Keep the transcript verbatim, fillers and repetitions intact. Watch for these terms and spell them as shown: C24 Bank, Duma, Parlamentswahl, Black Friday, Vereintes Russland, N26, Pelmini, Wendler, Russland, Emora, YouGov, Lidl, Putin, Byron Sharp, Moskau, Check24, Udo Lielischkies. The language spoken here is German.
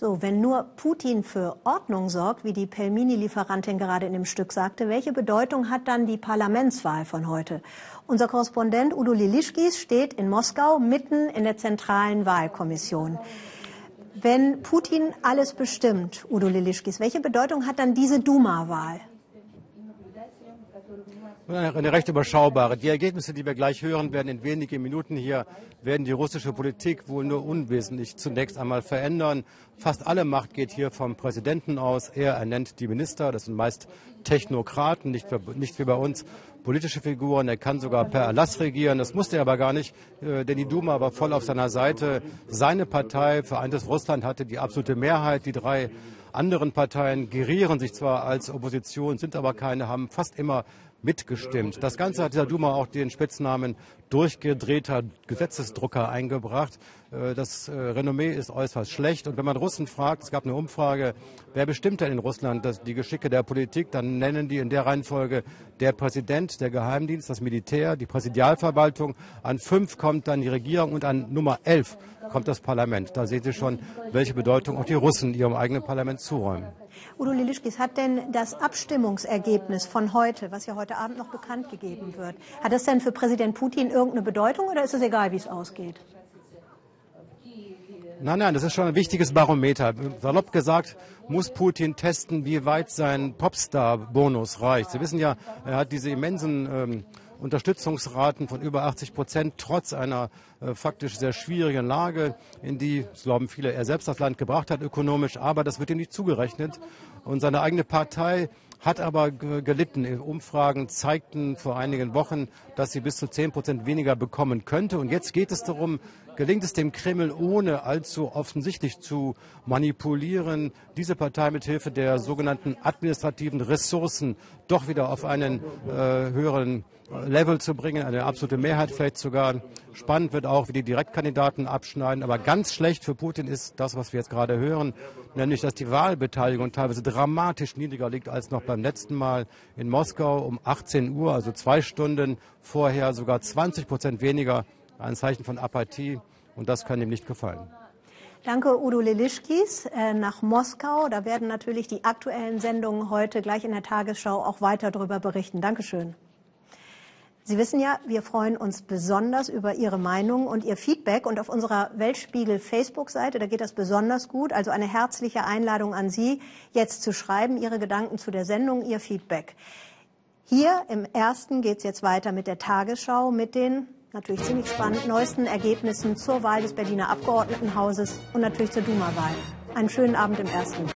So, wenn nur Putin für Ordnung sorgt, wie die Pelmini-Lieferantin gerade in dem Stück sagte, welche Bedeutung hat dann die Parlamentswahl von heute? Unser Korrespondent Udo Lielischkies steht in Moskau mitten in der zentralen Wahlkommission. Wenn Putin alles bestimmt, Udo Lielischkies, welche Bedeutung hat dann diese Duma-Wahl? Eine recht überschaubare. Die Ergebnisse, die wir gleich hören werden, in wenigen Minuten hier, werden die russische Politik wohl nur unwesentlich zunächst einmal verändern. Fast alle Macht geht hier vom Präsidenten aus. Er ernennt die Minister, das sind meist Technokraten, nicht, nicht wie bei uns politische Figuren. Er kann sogar per Erlass regieren, das musste er aber gar nicht, denn die Duma war voll auf seiner Seite. Seine Partei, Vereintes Russland, hatte die absolute Mehrheit. Die drei anderen Parteien gerieren sich zwar als Opposition, sind aber keine, haben fast immer mitgestimmt. Das Ganze hat dieser Duma auch den Spitznamen durchgedrehter Gesetzesdrucker eingebracht. Das Renommee ist äußerst schlecht. Und wenn man Russen fragt, es gab eine Umfrage, wer bestimmt denn in Russland die Geschicke der Politik, dann nennen die in der Reihenfolge der Präsident, der Geheimdienst, das Militär, die Präsidialverwaltung. An fünf kommt dann die Regierung und an Nummer elf kommt das Parlament. Da sehen Sie schon, welche Bedeutung auch die Russen ihrem eigenen Parlament zuräumen. Udo Lielischkies, hat denn das Abstimmungsergebnis von heute, was ja heute Abend noch bekannt gegeben wird, hat das denn für Präsident Putin irgendeine Bedeutung oder ist es egal, wie es ausgeht? Nein, nein, das ist schon ein wichtiges Barometer. Salopp gesagt, muss Putin testen, wie weit sein Popstar-Bonus reicht. Sie wissen ja, er hat diese immensen ähm, Unterstützungsraten von über achtzig Prozent, trotz einer äh, faktisch sehr schwierigen Lage, in die, das glauben viele, er selbst das Land gebracht hat ökonomisch, aber das wird ihm nicht zugerechnet. Und seine eigene Partei hat aber gelitten. Umfragen zeigten vor einigen Wochen, dass sie bis zu zehn Prozent weniger bekommen könnte. Und jetzt geht es darum, gelingt es dem Kreml, ohne allzu offensichtlich zu manipulieren, diese Partei mit Hilfe der sogenannten administrativen Ressourcen doch wieder auf einen äh, höheren Level zu bringen, eine absolute Mehrheit vielleicht sogar. Spannend wird auch, wie die Direktkandidaten abschneiden. Aber ganz schlecht für Putin ist das, was wir jetzt gerade hören, nämlich, dass die Wahlbeteiligung teilweise dramatisch niedriger liegt als noch beim letzten Mal in Moskau um achtzehn Uhr, also zwei Stunden vorher, sogar zwanzig Prozent weniger. Ein Zeichen von Apathie und das kann ihm nicht gefallen. Danke, Udo Lielischkies nach Moskau. Da werden natürlich die aktuellen Sendungen heute gleich in der Tagesschau auch weiter darüber berichten. Dankeschön. Sie wissen ja, wir freuen uns besonders über Ihre Meinung und Ihr Feedback. Und auf unserer Weltspiegel-Facebook-Seite, da geht das besonders gut. Also eine herzliche Einladung an Sie, jetzt zu schreiben, Ihre Gedanken zu der Sendung, Ihr Feedback. Hier im Ersten geht es jetzt weiter mit der Tagesschau, mit den natürlich ziemlich spannend neuesten Ergebnissen zur Wahl des Berliner Abgeordnetenhauses und natürlich zur Duma-Wahl. Einen schönen Abend im Ersten.